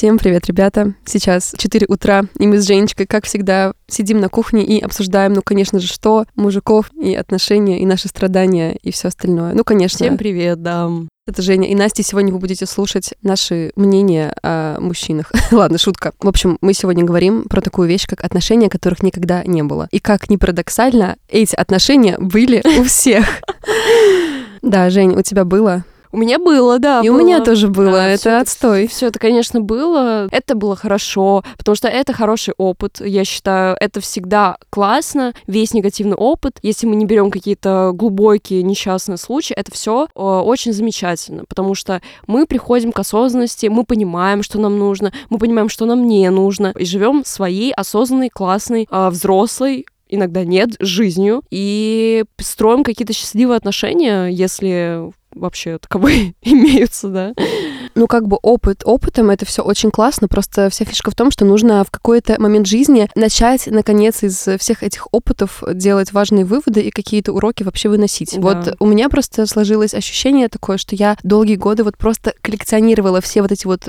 Всем привет, ребята. Сейчас 4 утра, и мы с Женечкой, как всегда, сидим на кухне и обсуждаем, ну, конечно же, что? Мужиков и отношения, и наши страдания, и все остальное. Ну, конечно. Всем привет, да. Это Женя и Настя. Сегодня вы будете слушать наши мнения о мужчинах. Ладно, шутка. В общем, мы сегодня говорим про такую вещь, как отношения, которых никогда не было. И как ни парадоксально, эти отношения были у всех. Да, Жень, у тебя было... У меня было, да. И было. У меня тоже было. Да, это отстой. Все это, конечно, было. Это было хорошо, потому что это хороший опыт. Я считаю, это всегда классно. Весь негативный опыт, если мы не берем какие-то глубокие несчастные случаи, это все очень замечательно, потому что мы приходим к осознанности, мы понимаем, что нам нужно, мы понимаем, что нам не нужно, и живем своей осознанной, классной, взрослой, иногда нет, жизнью, и строим какие-то счастливые отношения, если... вообще таковые имеются, да. Ну, как бы опыт опытом, это все очень классно, просто вся фишка в том, что нужно в какой-то момент жизни начать, наконец, из всех этих опытов делать важные выводы и какие-то уроки вообще выносить. Да. Вот у меня просто сложилось ощущение такое, что я долгие годы вот просто коллекционировала все вот эти вот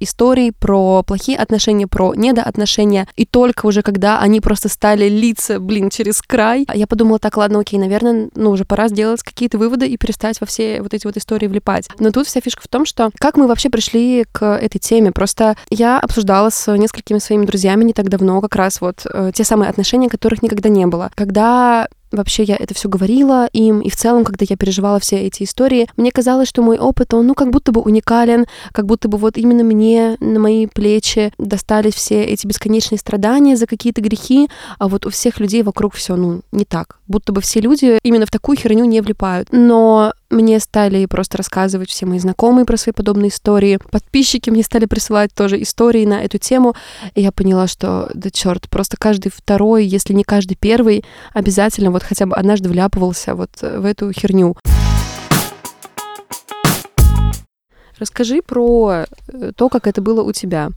истории про плохие отношения, про недоотношения, и только уже когда они просто стали литься, через край, я подумала, так, ладно, окей, наверное, ну, уже пора сделать какие-то выводы и перестать во все вот эти вот истории влипать. Но тут вся фишка в том, что как мы вообще пришли к этой теме? Просто я обсуждала с несколькими своими друзьями не так давно как раз вот те самые отношения, которых никогда не было. Когда... Вообще я это все говорила им, и в целом, когда я переживала все эти истории, мне казалось, что мой опыт, он, ну, как будто бы уникален, как будто бы вот именно мне на мои плечи достались все эти бесконечные страдания за какие-то грехи, а вот у всех людей вокруг все, ну, не так. Будто бы все люди именно в такую херню не влипают. Но мне стали просто рассказывать все мои знакомые про свои подобные истории, подписчики мне стали присылать тоже истории на эту тему, и я поняла, что, да черт, просто каждый второй, если не каждый первый, обязательно вот хотя бы однажды вляпывался вот в эту херню. Расскажи про то, как это было у тебя.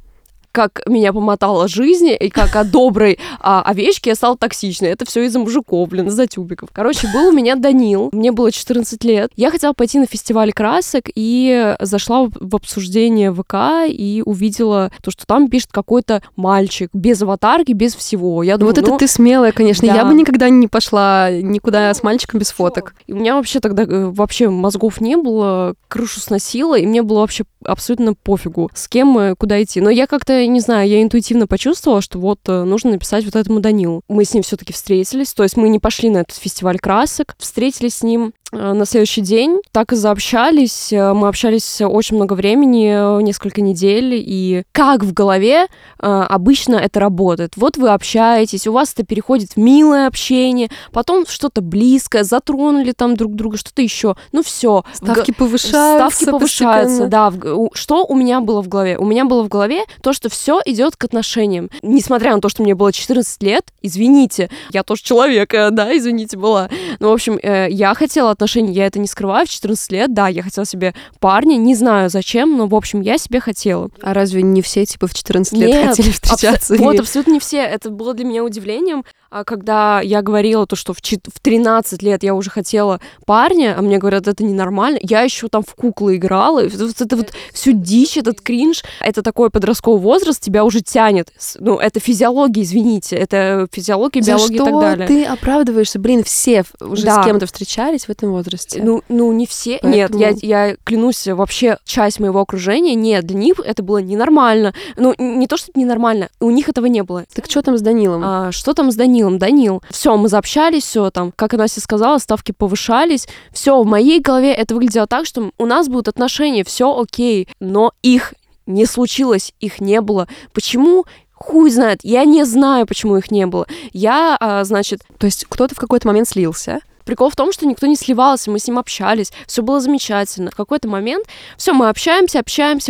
Как меня помотала жизнь, и как о доброй овечке я стала токсичной. Это все из-за мужиков, блин, из-за тюбиков. Короче, был у меня Данил, мне было 14 лет. Я хотела пойти на фестиваль красок, и зашла в обсуждение ВК, и увидела то, что там пишет какой-то мальчик, без аватарки, без всего. Я думаю, вот это ты смелая, конечно, да. Я бы никогда не пошла никуда с мальчиком без фоток. И у меня вообще тогда вообще мозгов не было, крышу сносило, и мне было вообще абсолютно пофигу, с кем, куда идти. Но я как-то не знаю, я интуитивно почувствовала, что вот нужно написать вот этому Данилу. Мы с ним все-таки встретились, то есть мы не пошли на этот фестиваль красок, встретились с ним на следующий день, так и заобщались, мы общались очень много времени, несколько недель, и как в голове обычно это работает. Вот вы общаетесь, у вас это переходит в милое общение, потом что-то близкое, затронули там друг друга, что-то еще, ну все. Ставки повышаются, да. Что у меня было в голове? У меня было в голове то, что все идет к отношениям. Несмотря на то, что мне было 14 лет, извините, я тоже человек, да, извините, была. Ну, в общем, я хотела отношений, я это не скрываю, в 14 лет, да, я хотела себе парня, не знаю зачем, но, в общем, я себе хотела. А разве не все, типа, в 14 лет хотели встречаться? Вот, абсолютно не все. Это было для меня удивлением, когда я говорила то, что в 13 лет я уже хотела парня, а мне говорят, это ненормально. Я еще там в куклы играла. Это вот всю дичь, этот кринж, это такой подростковый возраст, тебя уже тянет. Ну, это физиология, извините, это физиология, биология и так далее. За что ты оправдываешься? Блин, все уже да. С кем-то встречались в этом возрасте. Ну не все. Поэтому... Нет, я клянусь, вообще часть моего окружения, нет, для них это было ненормально. Ну, не то, что это ненормально, у них этого не было. Так что там с Данилом? Что там с Данилом? Данил. Все, мы заобщались, все там, как Настя сказала, ставки повышались. Все, в моей голове это выглядело так, что у нас будут отношения, все окей, но их не случилось, их не было. Почему? Хуй знает. Я не знаю, почему их не было. То есть кто-то в какой-то момент слился? Прикол в том, что никто не сливался, мы с ним общались, все было замечательно. В какой-то момент все, мы общаемся,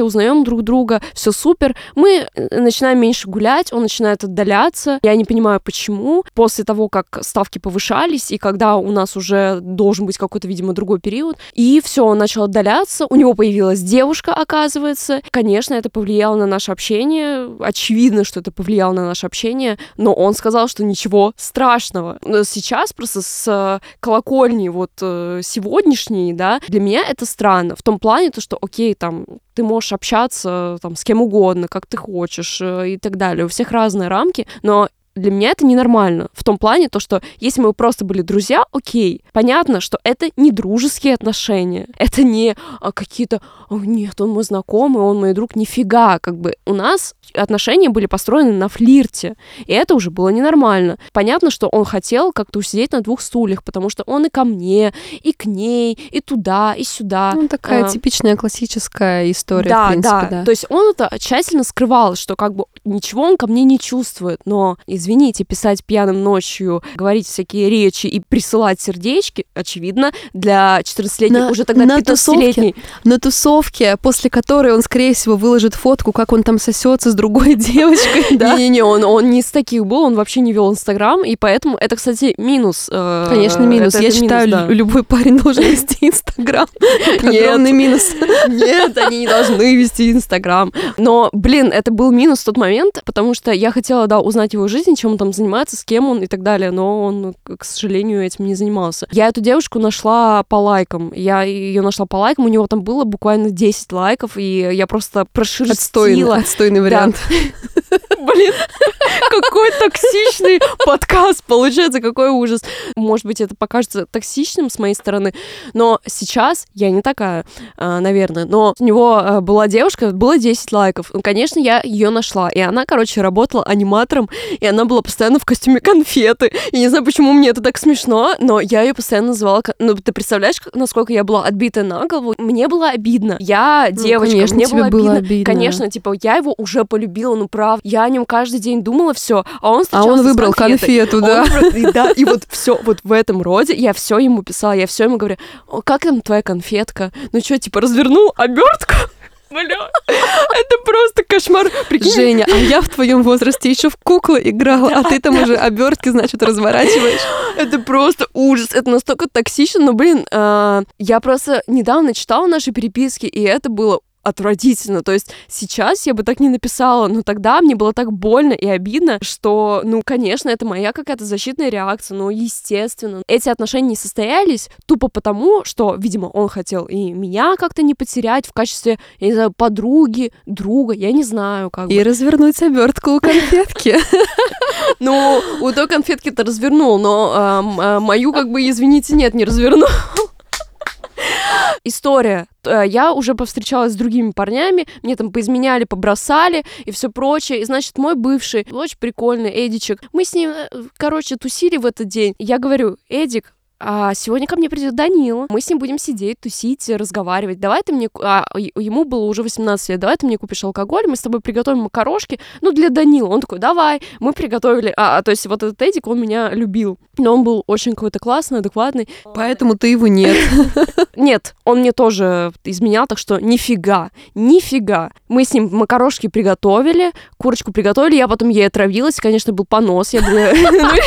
узнаем друг друга, все супер. Мы начинаем меньше гулять, он начинает отдаляться. Я не понимаю, почему. После того, как ставки повышались, и когда у нас уже должен быть какой-то, видимо, другой период, и все, он начал отдаляться, у него появилась девушка, оказывается. Конечно, это повлияло на наше общение. Очевидно, что это повлияло на наше общение, но он сказал, что ничего страшного. Сейчас просто с колокольни вот сегодняшней, да, для меня это странно. В том плане, то, что, окей, там, ты можешь общаться там, с кем угодно, как ты хочешь и так далее. У всех разные рамки, но для меня это ненормально. В том плане, то, что если мы просто были друзья, окей, понятно, что это не дружеские отношения. Это не какие-то «нет, он мой знакомый, он мой друг». Нифига, как бы у нас отношения были построены на флирте. И это уже было ненормально. Понятно, что он хотел как-то усидеть на двух стульях, потому что он и ко мне, и к ней, и туда, и сюда. Ну, такая типичная классическая история, да, в принципе. Да. То есть он это тщательно скрывал, что как бы ничего он ко мне не чувствует, но, извините, писать пьяным ночью, говорить всякие речи и присылать сердечки, очевидно, для 14-летних, уже тогда 15-летний. На тусовке, после которой он, скорее всего, выложит фотку, как он там сосется с другой девочкой. Да? Не-не-не, он не из таких был, он вообще не вел Инстаграм, и поэтому это, кстати, минус. Конечно, минус. Я считаю, любой парень должен вести Инстаграм. Огромный минус. Нет, они не должны вести Инстаграм. Но, блин, это был минус в тот момент, потому что я хотела, да, узнать его жизнь, чем он там занимается, с кем он и так далее, но он, к сожалению, этим не занимался. Я эту девушку нашла по лайкам. Я ее нашла по лайкам, у него там было буквально 10 лайков, и я просто прошерстила. Отстойный вариант. Блин, какой токсичный подкаст получается, какой ужас. Может быть, это покажется токсичным с моей стороны, но сейчас я не такая, наверное. Но у него была девушка, было 10 лайков. Ну, конечно, я ее нашла, и она, короче, работала аниматором, и она была постоянно в костюме конфеты. Я не знаю, почему мне это так смешно, но я ее постоянно называла... Ну, ты представляешь, насколько я была отбита на голову? Мне было обидно. Я девочка, конечно, мне было обидно. Конечно, типа, я его уже полюбила, ну, правда. Я о нем каждый день думала, все, а он встречался с конфетой. А он выбрал конфету, да. И вот все, вот в этом роде я все ему писала, я все ему говорю: как там твоя конфетка? Ну что, типа, развернул обертку? Бля, это просто кошмар. Прикинь. Женя, а я в твоем возрасте еще в куклы играла, да, а ты там уже обертки, значит, разворачиваешь. Это просто ужас. Это настолько токсично. Но, блин, я просто недавно читала наши переписки, и это было отвратительно. То есть сейчас я бы так не написала, но тогда мне было так больно и обидно, что, ну, конечно, это моя какая-то защитная реакция, но, естественно. Эти отношения не состоялись тупо потому, что, видимо, он хотел и меня как-то не потерять в качестве, я не знаю, подруги, друга, я не знаю, как бы. И развернуть обертку у конфетки. Ну, у той конфетки-то развернул, но мою, как бы, извините, нет, не развернул. История. Я уже повстречалась с другими парнями, мне там поизменяли, побросали и все прочее. И, значит, мой бывший, очень прикольный Эдичек, мы с ним, короче, тусили в этот день. Я говорю: Эдик, а сегодня ко мне придет Данил, мы с ним будем сидеть, тусить, разговаривать. Давай ты мне... ему было уже 18 лет. Давай ты мне купишь алкоголь, мы с тобой приготовим макарошки. Ну, для Данила. Он такой: давай. Мы приготовили... То есть вот этот Эдик, он меня любил. Но он был очень какой-то классный, адекватный. Поэтому ты его нет. Нет, он мне тоже изменял, так что нифига. Мы с ним макарошки приготовили, курочку приготовили, я потом ей отравилась. Конечно, был понос. Я была...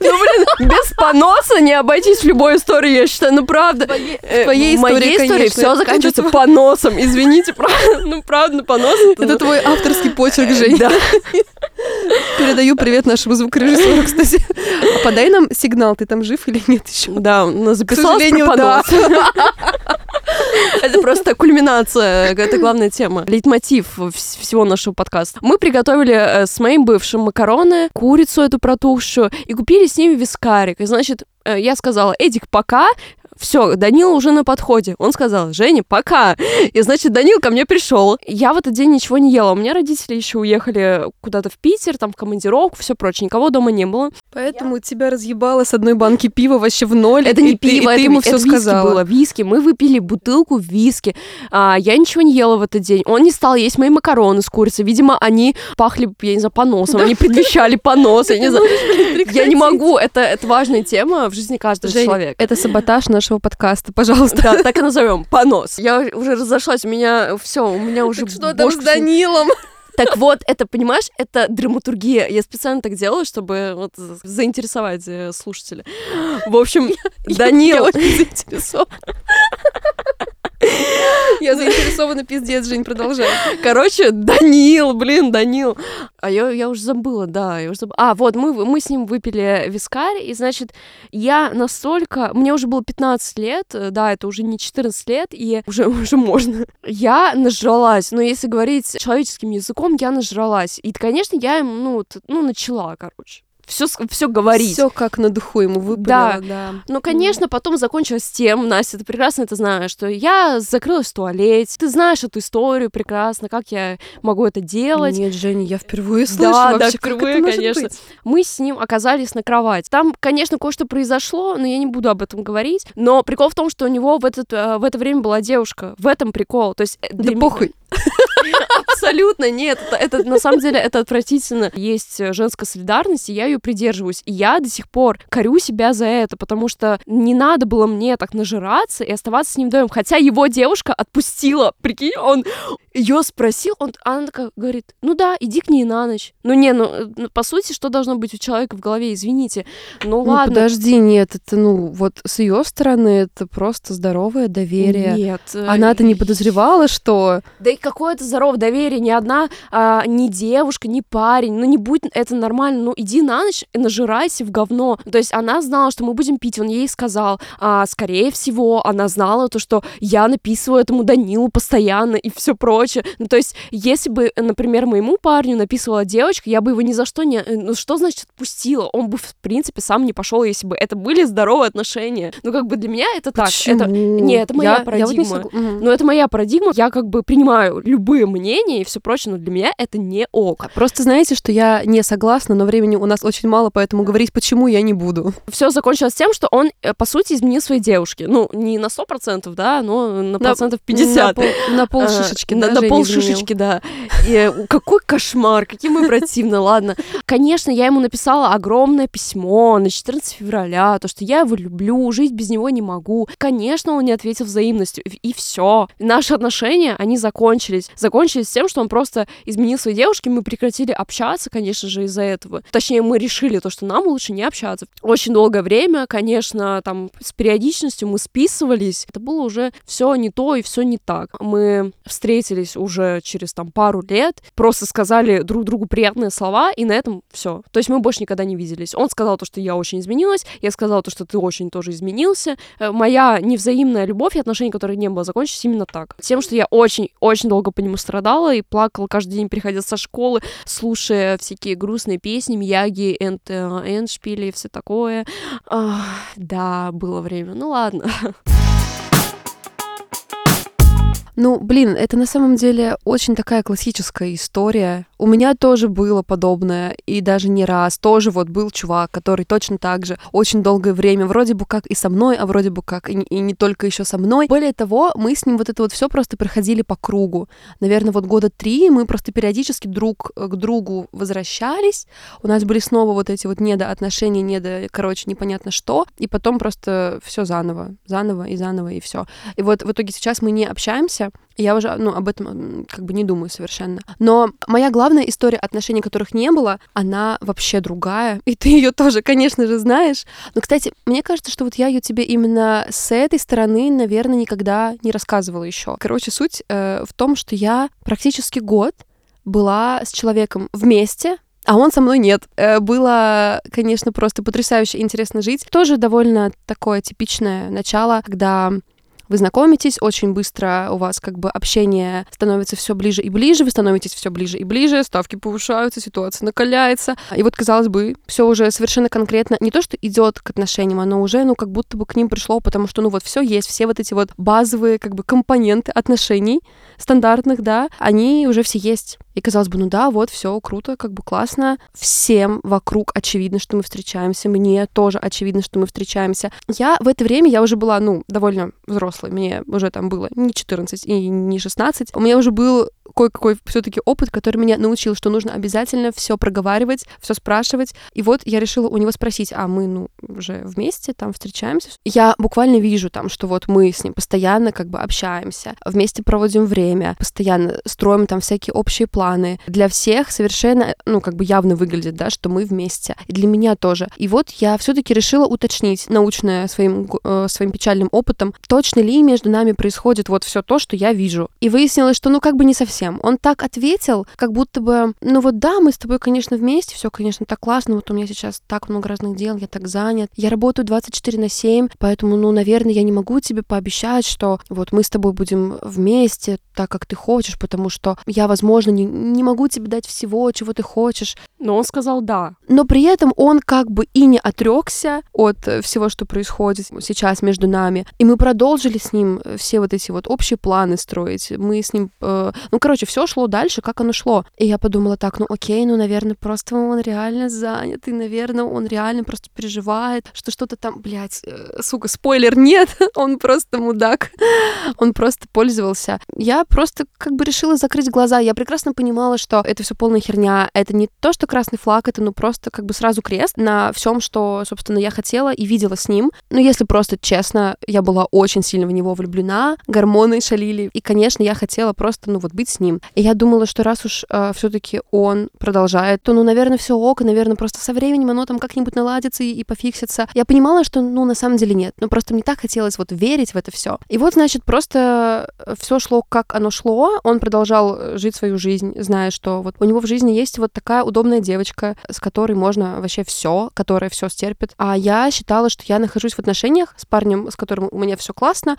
Ну, блин, без поноса не обойтись в любой истории, я считаю, ну, правда. В моей истории все заканчивается поносом, извините, правда, понос. Это твой авторский почерк, Жень. Да. Передаю привет нашему звукорежиссеру, кстати. Подай нам сигнал, ты там жив или нет еще? Да, но записалась про понос. Это просто кульминация, это главная тема, лейтмотив всего нашего подкаста. Мы приготовили с моим бывшим макароны, курицу эту протухшую, и купили с ними вискарик. И, значит, я сказала: Эдик, пока. Все, Данила уже на подходе. Он сказал: Женя, пока. И, значит, Данил ко мне пришел. Я в этот день ничего не ела. У меня родители еще уехали куда-то в Питер, там, в командировку, все прочее. Никого дома не было. Поэтому тебя разъебало с одной банки пива вообще в ноль. Это не пиво, это виски было. Виски. Мы выпили бутылку виски. Я ничего не ела в этот день. Он не стал есть мои макароны с курицей. Видимо, они пахли, я не знаю, поносом. Они предвещали понос. Я не знаю. Я не могу. Это важная тема в жизни каждого человека. Это саботаж наш подкаста, пожалуйста. Да, так и назовем. Понос. Я уже разошлась, у меня уже... Так что там с Данилом? Так вот, это, понимаешь, это драматургия. Я специально так делаю, чтобы вот заинтересовать слушателя. В общем, Данил... Я очень заинтересована. Я заинтересована, пиздец, Жень, продолжай. Короче, Данил. А я уже забыла, да, А, вот, мы с ним выпили вискарь, и, значит, я настолько... Мне уже было 15 лет, да, это уже не 14 лет, и уже можно. Я нажралась, но если говорить человеческим языком, я нажралась. И, конечно, я им, начала, короче. Все говорить. Все как на духу ему выпало. Да. Но, конечно, потом закончилось тем, Настя, ты прекрасно это знаешь, что я закрылась в туалете. Ты знаешь эту историю прекрасно, как я могу это делать. Нет, Женя, я впервые слышу вообще. Да, впервые, конечно. Мы с ним оказались на кровати. Там, конечно, кое-что произошло, но я не буду об этом говорить. Но прикол в том, что у него в это время была девушка. В этом прикол. То есть, да похуй. Абсолютно нет. Это на самом деле это отвратительно. Есть женская солидарность, и я ее придерживаюсь. И я до сих пор корю себя за это, потому что не надо было мне так нажираться и оставаться с ним вдвоем. Хотя его девушка отпустила. Прикинь, он ее спросил, она такая говорит: ну да, иди к ней на ночь. По сути, что должно быть у человека в голове, извините. Ну ладно. Подожди, нет, это вот с ее стороны это просто здоровое доверие. Нет. Она-то не подозревала, что... Да и какое-то здоровое доверие, ни одна, ни девушка, ни парень, не будь это нормально, иди на ночь и нажирайся в говно. То есть она знала, что мы будем пить, он ей сказал, скорее всего, она знала то, что я написываю этому Данилу постоянно и все прочее. То есть если бы, например, моему парню написывала девочка, я бы его ни за что не... что значит отпустила? Он бы, в принципе, сам не пошел, если бы это были здоровые отношения. Для меня это так. Почему? Это моя парадигма. Это моя парадигма. Я принимаю любые мнения и все прочее, но для меня это не ок. Просто знаете, что я не согласна, но времени у нас очень мало, поэтому говорить почему я не буду. Все закончилось тем, что он, по сути, изменил своей девушке. Не на 100%, да, но на процентов 50. На полшишечки, да, на полшишечки, да. И какой кошмар, какие мы противны, ладно. Конечно, я ему написала огромное письмо на 14 февраля, то, что я его люблю, жить без него не могу. Конечно, он не ответил взаимностью, и все. Наши отношения, они закончились. Закончились тем, что он просто изменил своей девушке, мы прекратили общаться, конечно же, из-за этого. Точнее, мы решили то, что нам лучше не общаться. Очень долгое время, конечно, с периодичностью мы списывались. Это было уже все не то и все не так. Мы встретились уже через пару лет, просто сказали друг другу приятные слова, и на этом все. То есть мы больше никогда не виделись. Он сказал то, что я очень изменилась, я сказала то, что ты очень тоже изменился. Моя невзаимная любовь и отношения, которые не было, закончились именно так. Тем, что я очень-очень долго по нему страдала и плакала каждый день, приходя со школы, слушая всякие грустные песни, Мияги, Эндшпиль и все такое. Ах, да, было время. Ладно. Это на самом деле очень такая классическая история. У меня тоже было подобное, и даже не раз. Тоже был чувак, который точно так же очень долгое время вроде бы как и со мной, а вроде бы как и не только еще со мной. Более того, мы с ним это все просто проходили по кругу. Наверное, года 3 мы просто периодически друг к другу возвращались. У нас были снова эти недоотношения, непонятно что. И потом просто все заново, и все. И в итоге сейчас мы не общаемся, я уже, об этом не думаю совершенно. Но моя главная история, отношений которых не было, она вообще другая. И ты ее тоже, конечно же, знаешь. Но, кстати, мне кажется, что я ее тебе именно с этой стороны, наверное, никогда не рассказывала еще. Короче, суть в том, что я практически год была с человеком вместе, а он со мной нет. Было, конечно, просто потрясающе интересно жить. Тоже довольно такое типичное начало, когда... Вы знакомитесь, очень быстро у вас общение становится все ближе и ближе, вы становитесь все ближе и ближе, ставки повышаются, ситуация накаляется. И казалось бы, все уже совершенно конкретно не то, что идет к отношениям, оно уже, как будто бы к ним пришло, потому что, все есть, все эти базовые, компоненты отношений стандартных, да, они уже все есть. И казалось бы, все круто, классно. Всем вокруг очевидно, что мы встречаемся, мне тоже очевидно, что мы встречаемся. Я в это время, я уже была, довольно взрослой, мне уже было не 14 и не 16, у меня уже был кое-какой все-таки опыт, который меня научил, что нужно обязательно все проговаривать, все спрашивать. И вот я решила у него спросить, а мы, уже вместе там встречаемся. Я буквально вижу там, что вот мы с ним постоянно как бы общаемся, вместе проводим время, постоянно строим там всякие общие планы. Для всех совершенно, как бы явно выглядит, да, что мы вместе. И для меня тоже. И вот я все-таки решила уточнить, научная своим печальным опытом, точно ли между нами происходит вот все то, что я вижу. И выяснилось, что как бы не совсем. Он так ответил, как будто бы, да, мы с тобой, конечно, вместе, все, конечно, так классно, вот у меня сейчас так много разных дел, я так занят, я работаю 24/7, поэтому, наверное, я не могу тебе пообещать, что вот мы с тобой будем вместе, так, как ты хочешь, потому что я, возможно, не могу тебе дать всего, чего ты хочешь. Но он сказал да. Но при этом он как бы и не отрекся от всего, что происходит сейчас между нами. И мы продолжили с ним все вот эти вот общие планы строить. Мы с ним... все шло дальше, как оно шло. И я подумала так, окей, наверное, просто он реально занят, и, наверное, он реально просто переживает, что что-то там, спойлер, нет, он просто мудак, он просто пользовался. Я просто как бы решила закрыть глаза, я прекрасно понимала, что это все полная херня, это не то, что красный флаг, это, просто как бы сразу крест на всем, что, собственно, я хотела и видела с ним. Но если просто честно, я была очень сильно в него влюблена, гормоны шалили, и, конечно, я хотела просто, быть с ним. И я думала, что раз уж все-таки он продолжает, то, наверное, все ок, наверное, просто со временем оно там как-нибудь наладится и пофиксится. Я понимала, что, на самом деле нет. Но просто мне так хотелось верить в это все. И вот, просто все шло, как оно шло. Он продолжал жить свою жизнь, зная, что вот у него в жизни есть вот такая удобная девочка, с которой можно вообще все, которая все стерпит. А я считала, что я нахожусь в отношениях с парнем, с которым у меня все классно.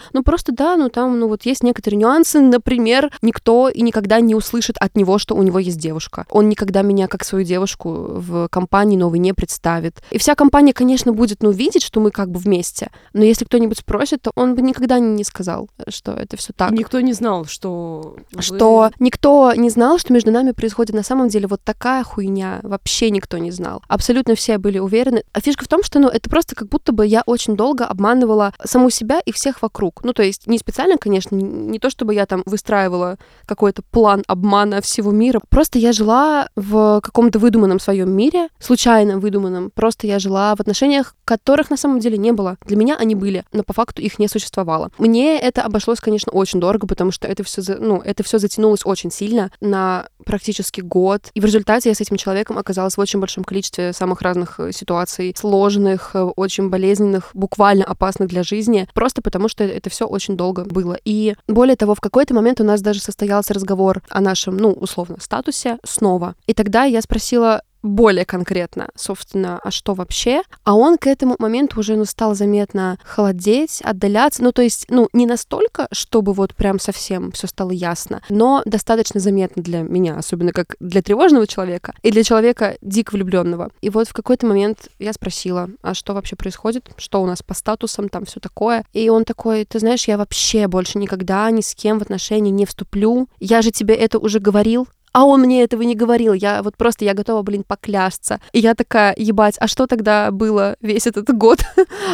Есть некоторые нюансы. Например, никто и никогда не услышит от него, что у него есть девушка. Он никогда меня как свою девушку в компании новой не представит. И вся компания, конечно, будет, видеть, что мы как бы вместе. Но если кто-нибудь спросит, то он бы никогда не сказал, что это все так. Никто не знал, что... Никто не знал, что между нами происходит на самом деле вот такая хуйня. Вообще никто не знал. Абсолютно все были уверены. А фишка в том, что, это просто как будто бы я очень долго обманывала саму себя и всех вокруг. То есть не специально, конечно, не то, чтобы я там выстраивала какой-то план обмана всего мира. Просто я жила в каком-то выдуманном своем мире, случайно выдуманном. Просто я жила в отношениях, которых на самом деле не было. Для меня они были, но по факту их не существовало. Мне это обошлось, конечно, очень дорого, потому что это все, затянулось очень сильно, на практически год. И в результате я с этим человеком оказалась в очень большом количестве самых разных ситуаций, сложных, очень болезненных, буквально опасных для жизни, просто потому что это все очень долго было. И более того, в какой-то момент у нас даже состоялся разговор о нашем, условно, статусе снова. И тогда я спросила более конкретно, собственно, а что вообще? А он к этому моменту уже, стал заметно холодеть, отдаляться. Не настолько, чтобы вот прям совсем все стало ясно, но достаточно заметно для меня, особенно как для тревожного человека и для человека дико влюбленного. И вот в какой-то момент я спросила, а что вообще происходит? Что у нас по статусам, там все такое? И он такой, ты знаешь, я вообще больше никогда ни с кем в отношения не вступлю. Я же тебе это уже говорил. А он мне этого не говорил, я готова, поклясться. И я такая, ебать, а что тогда было весь этот год,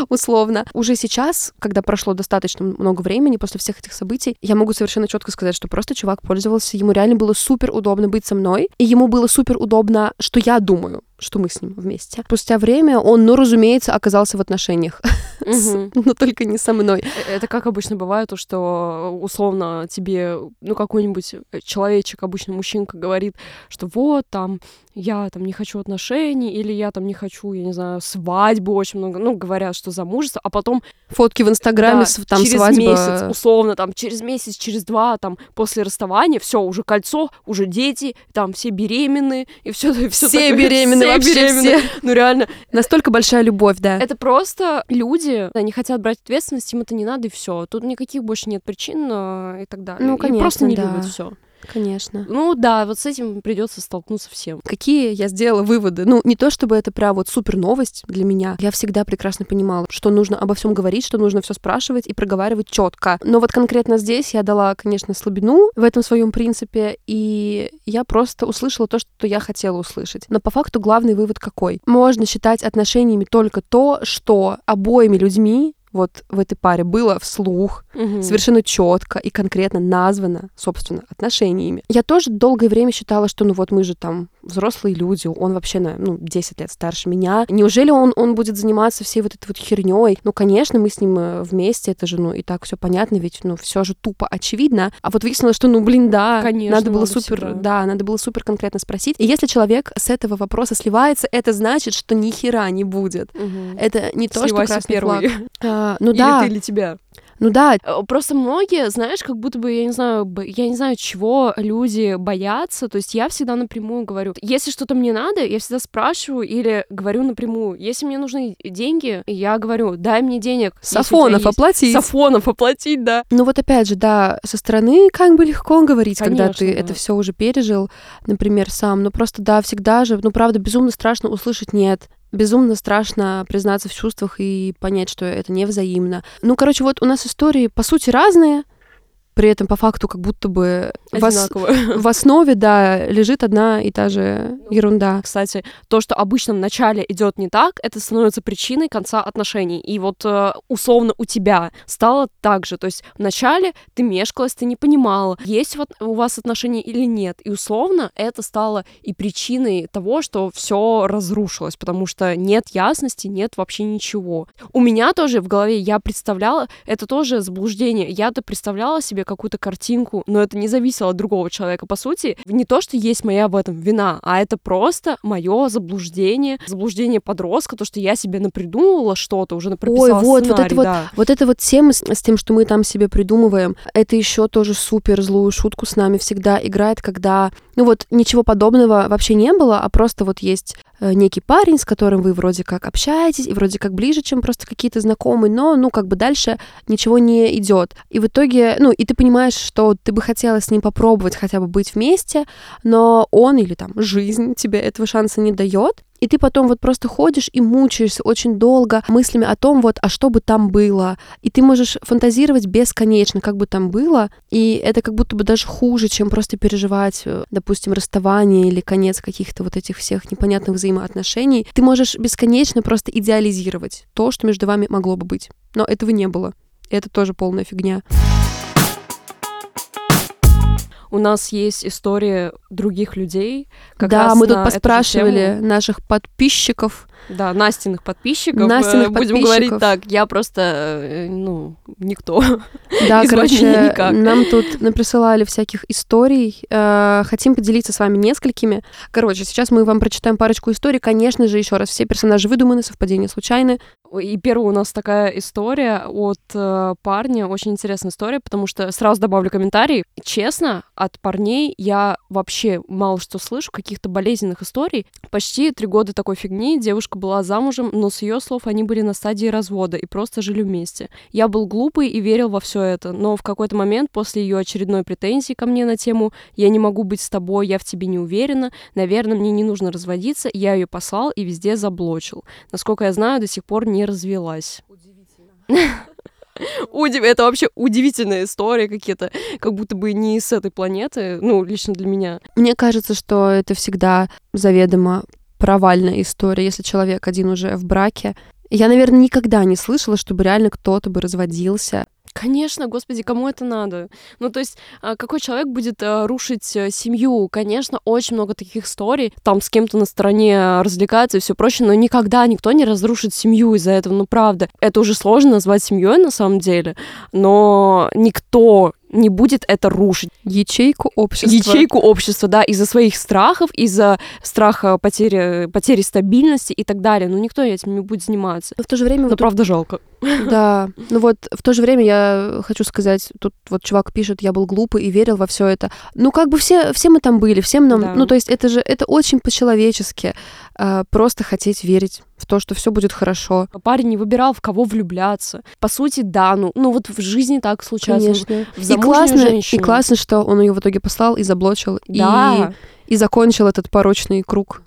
условно? Уже сейчас, когда прошло достаточно много времени после всех этих событий, я могу совершенно четко сказать, что просто чувак пользовался, ему реально было супер удобно быть со мной, и ему было супер удобно, что я думаю, что мы с ним вместе. Спустя время он, разумеется, оказался в отношениях. Но только не со мной. Это как обычно бывает, то, что условно тебе, какой-нибудь человечек, обычно мужчинка, говорит, что вот там я там не хочу отношений, или я там не хочу, я не знаю, свадьбу, очень много, говорят, что замужество, а потом... Фотки в Инстаграме, да, там свадьба. Через месяц, условно, там, через месяц, через два, там, после расставания, все, уже кольцо, уже дети, там, все беременны, и все такое. Все беременны, вообще беременны. Все. Реально. Настолько большая любовь, да. Это просто люди, они хотят брать ответственность, им это не надо, и все. Тут никаких больше нет причин и так далее. Конечно, просто не любят все. Конечно. Да, с этим придется столкнуться всем. Какие я сделала выводы? Не то чтобы это прям супер новость для меня. Я всегда прекрасно понимала, что нужно обо всем говорить, что нужно все спрашивать и проговаривать четко. Но конкретно здесь я дала, конечно, слабину в этом своем принципе, и я просто услышала то, что я хотела услышать. Но по факту главный вывод какой? Можно считать отношениями только то, что обоими людьми вот в этой паре было вслух, совершенно четко и конкретно названо, собственно, отношениями. Я тоже долгое время считала, что ну вот мы же там взрослые люди, он вообще на 10 лет старше меня. Неужели он будет заниматься всей вот этой вот хернёй? Ну, конечно, мы с ним вместе, это же, ну, и так все понятно, ведь, ну, все же тупо очевидно. А вот выяснилось, что, ну, блин, да, конечно, надо было супер конкретно спросить. И если человек с этого вопроса сливается, это значит, что ни хера не будет. Угу. Это не то, что красный флаг. Или тебя. Ну да, просто многие, знаешь, как будто бы, я не знаю, чего люди боятся, то есть я всегда напрямую говорю, если что-то мне надо, я всегда спрашиваю или говорю напрямую, если мне нужны деньги, я говорю, дай мне денег. Сафонов оплатить, да. Ну вот опять же, да, со стороны как бы легко говорить, конечно, когда ты это все уже пережил, например, сам, но просто, да, всегда же, ну правда, безумно страшно услышать «нет». Безумно страшно признаться в чувствах и понять, что это невзаимно. Ну, короче, вот у нас истории, по сути, разные, при этом по факту как будто бы в основе, да, лежит одна и та же ерунда. Кстати, то, что обычно в начале идет не так, это становится причиной конца отношений. И вот условно у тебя стало так же. То есть в начале ты мешкалась, ты не понимала, есть вот у вас отношения или нет. И условно это стало и причиной того, что все разрушилось, потому что нет ясности, нет вообще ничего. У меня тоже в голове я представляла, это тоже заблуждение, я-то представляла себе какую-то картинку, но это не зависело от другого человека, по сути. Не то, что есть моя в этом вина, а это просто мое заблуждение подростка, то, что я себе напридумывала что-то, уже напрописала сценарий. Вот эта тема с тем, что мы там себе придумываем, это еще тоже супер злую шутку с нами всегда играет, когда, ничего подобного вообще не было, а просто вот есть некий парень, с которым вы вроде как общаетесь, и вроде как ближе, чем просто какие-то знакомые, но, дальше ничего не идет. И в итоге, и ты понимаешь, что ты бы хотела с ним попробовать хотя бы быть вместе, но он или там жизнь тебе этого шанса не дает. И ты потом вот просто ходишь и мучаешься очень долго мыслями о том, а что бы там было. И ты можешь фантазировать бесконечно, как бы там было. И это как будто бы даже хуже, чем просто переживать, допустим, расставание или конец каких-то вот этих всех непонятных взаимоотношений. Ты можешь бесконечно просто идеализировать то, что между вами могло бы быть. Но этого не было. Это тоже полная фигня. У нас есть истории других людей. Да, мы тут поспрашивали наших подписчиков. Да, Настиных подписчиков. Будем говорить так, я просто, никто. Да, короче, нам тут наприсылали всяких историй. Хотим поделиться с вами несколькими. Короче, сейчас мы вам прочитаем парочку историй. Конечно же, еще раз, все персонажи выдуманы, совпадения случайны. И первая у нас такая история от парня. Очень интересная история, потому что сразу добавлю комментарий. Честно, от парней я вообще мало что слышу, каких-то болезненных историй. Почти 3 года такой фигни. Девушка была замужем, но с ее слов они были на стадии развода и просто жили вместе. Я был глупый и верил во все это, но в какой-то момент после ее очередной претензии ко мне на тему «Я не могу быть с тобой, я в тебе не уверена, наверное, мне не нужно разводиться», я ее послал и везде заблочил. Насколько я знаю, до сих пор не развелась. Удивительно. Это вообще удивительная история какие-то, как будто бы не с этой планеты, лично для меня. Мне кажется, что это всегда заведомо провальная история, если человек один уже в браке. Я, наверное, никогда не слышала, чтобы реально кто-то бы разводился. Конечно, господи, кому это надо? То есть, какой человек будет рушить семью? Конечно, очень много таких историй. Там с кем-то на стороне развлекаются и все прочее, но никогда никто не разрушит семью из-за этого, правда. Это уже сложно назвать семьей на самом деле, но никто не будет это рушить. Ячейку общества, да, из-за своих страхов, из-за страха потери стабильности и так далее. Никто этим не будет заниматься. Но в то же время... правда, жалко. Да. В то же время я хочу сказать, тут вот чувак пишет, я был глупый и верил во все это. Как бы все мы там были, всем нам... Да. То есть это же, это очень по-человечески. Просто хотеть верить в то, что все будет хорошо. Парень не выбирал, в кого влюбляться. По сути, да, в жизни так случается. Конечно. И классно, что он ее в итоге послал и заблочил, да. и закончил этот порочный круг.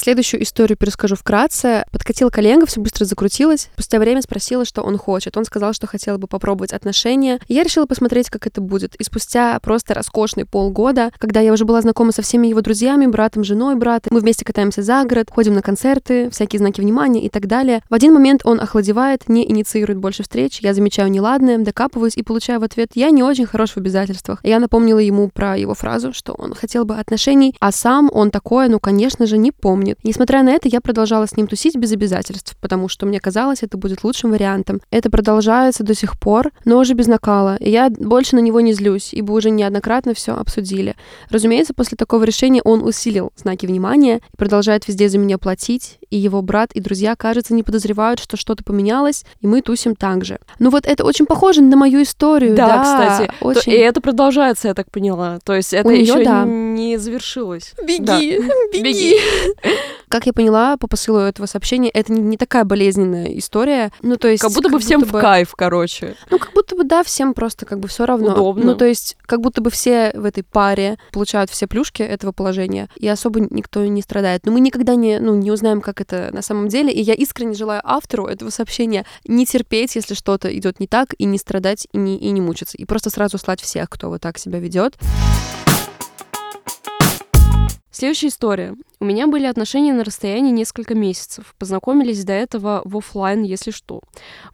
Следующую историю перескажу вкратце. Подкатила коллега, все быстро закрутилось. Спустя время спросила, что он хочет. Он сказал, что хотела бы попробовать отношения. Я решила посмотреть, как это будет. И спустя просто роскошный полгода, когда я уже была знакома со всеми его друзьями, братом, женой брата, мы вместе катаемся за город, ходим на концерты, всякие знаки внимания и так далее. В один момент он охладевает, не инициирует больше встреч, я замечаю неладное, докапываюсь и получаю в ответ: я не очень хорош в обязательствах. Я напомнила ему про его фразу, что он хотел бы отношений, а сам он такое, ну, конечно же, не помнит. Несмотря на это, я продолжала с ним тусить без обязательств, потому что мне казалось, это будет лучшим вариантом. Это продолжается до сих пор, но уже без накала. Я больше на него не злюсь, ибо уже неоднократно все обсудили. Разумеется, после такого решения он усилил знаки внимания и продолжает везде за меня платить, и его брат и друзья, кажется, не подозревают, что что-то поменялось, и мы тусим так же. Ну вот это очень похоже на мою историю. Да, кстати. Очень. И это продолжается, я так поняла. То есть это еще не завершилось. Беги. Как я поняла по посылу этого сообщения, это не такая болезненная история. Ну, то есть... Как будто бы всем в кайф, короче. Ну, как будто бы, да, всем просто как бы все равно. Удобно. Ну, то есть как будто бы все в этой паре получают все плюшки этого положения, и особо никто не страдает. Но мы никогда не узнаем, как это на самом деле. И я искренне желаю автору этого сообщения не терпеть, если что-то идет не так, и не страдать, и не мучиться. И просто сразу слать всех, кто вот так себя ведет. Следующая история. У меня были отношения на расстоянии несколько месяцев. Познакомились до этого в офлайн, если что.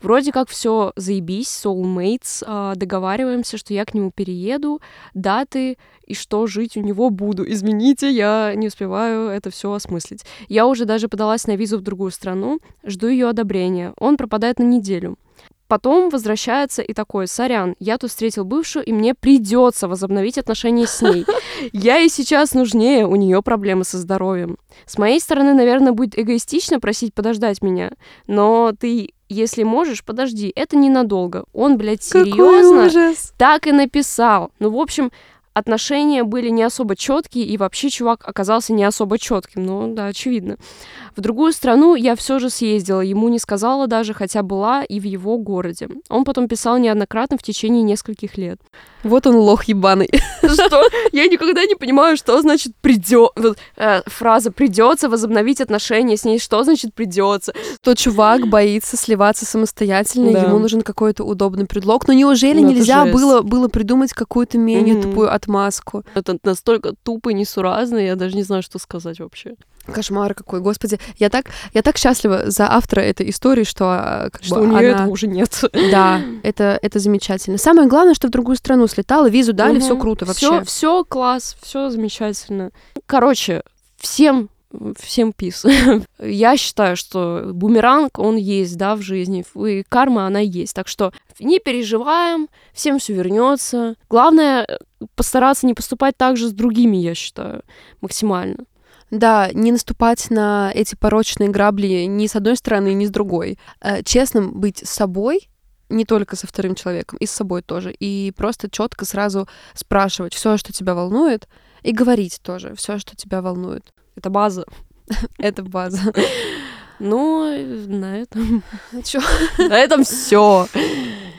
Вроде как все заебись, soulmates, договариваемся, что я к нему перееду, даты и что жить у него буду. Извините, я не успеваю это все осмыслить. Я уже даже подалась на визу в другую страну, жду ее одобрения. Он пропадает на неделю. Потом возвращается и такой: сорян, я тут встретил бывшую, и мне придется возобновить отношения с ней. Я ей сейчас нужнее, у нее проблемы со здоровьем. С моей стороны, наверное, будет эгоистично просить подождать меня, но ты... Если можешь, подожди, это ненадолго. Он, блядь, серьезно так и написал. Ну, в общем, отношения были не особо четкие, и вообще чувак оказался не особо четким, но да, очевидно. В другую страну я все же съездила, ему не сказала даже, хотя была и в его городе. Он потом писал неоднократно в течение нескольких лет. Вот он лох ебаный. Что? Я никогда не понимаю, что значит фраза «придется возобновить отношения с ней». Что значит «придется»? То чувак боится сливаться самостоятельно, да. Ему нужен какой-то удобный предлог. Но неужели нельзя было придумать какую-то менее тупую отмазку? Это настолько тупо и несуразно, я даже не знаю, что сказать вообще. Кошмар какой, господи. Я так счастлива за автора этой истории, что у нее этого уже нет. Да, это замечательно. Самое главное, что в другую страну слетала, визу дали, все круто вообще. Все класс, все замечательно. Короче, всем пис. Я считаю, что бумеранг, он есть, да, в жизни, и карма, она есть. Так что не переживаем, всем все вернется. Главное, постараться не поступать так же с другими, я считаю, максимально. Да, не наступать на эти порочные грабли ни с одной стороны, ни с другой. Честным быть с собой, не только со вторым человеком, и с собой тоже. И просто четко сразу спрашивать все, что тебя волнует, и говорить тоже все, что тебя волнует. Это база. Это база. Ну, на этом... Чё? На этом все.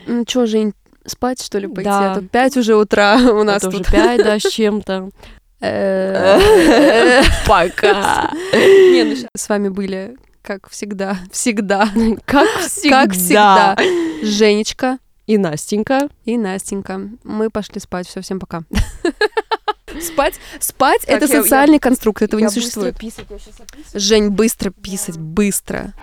Ну, чё, Жень, спать, что ли, пойти? Да. А то 5 уже утра у нас тут. Это уже 5, да, с чем-то. Пока. С вами были, как всегда, как всегда, Женечка и Настенька. Мы пошли спать. Все, всем пока. Спать — это социальный конструкт, этого не существует. Жень, быстро писать, быстро.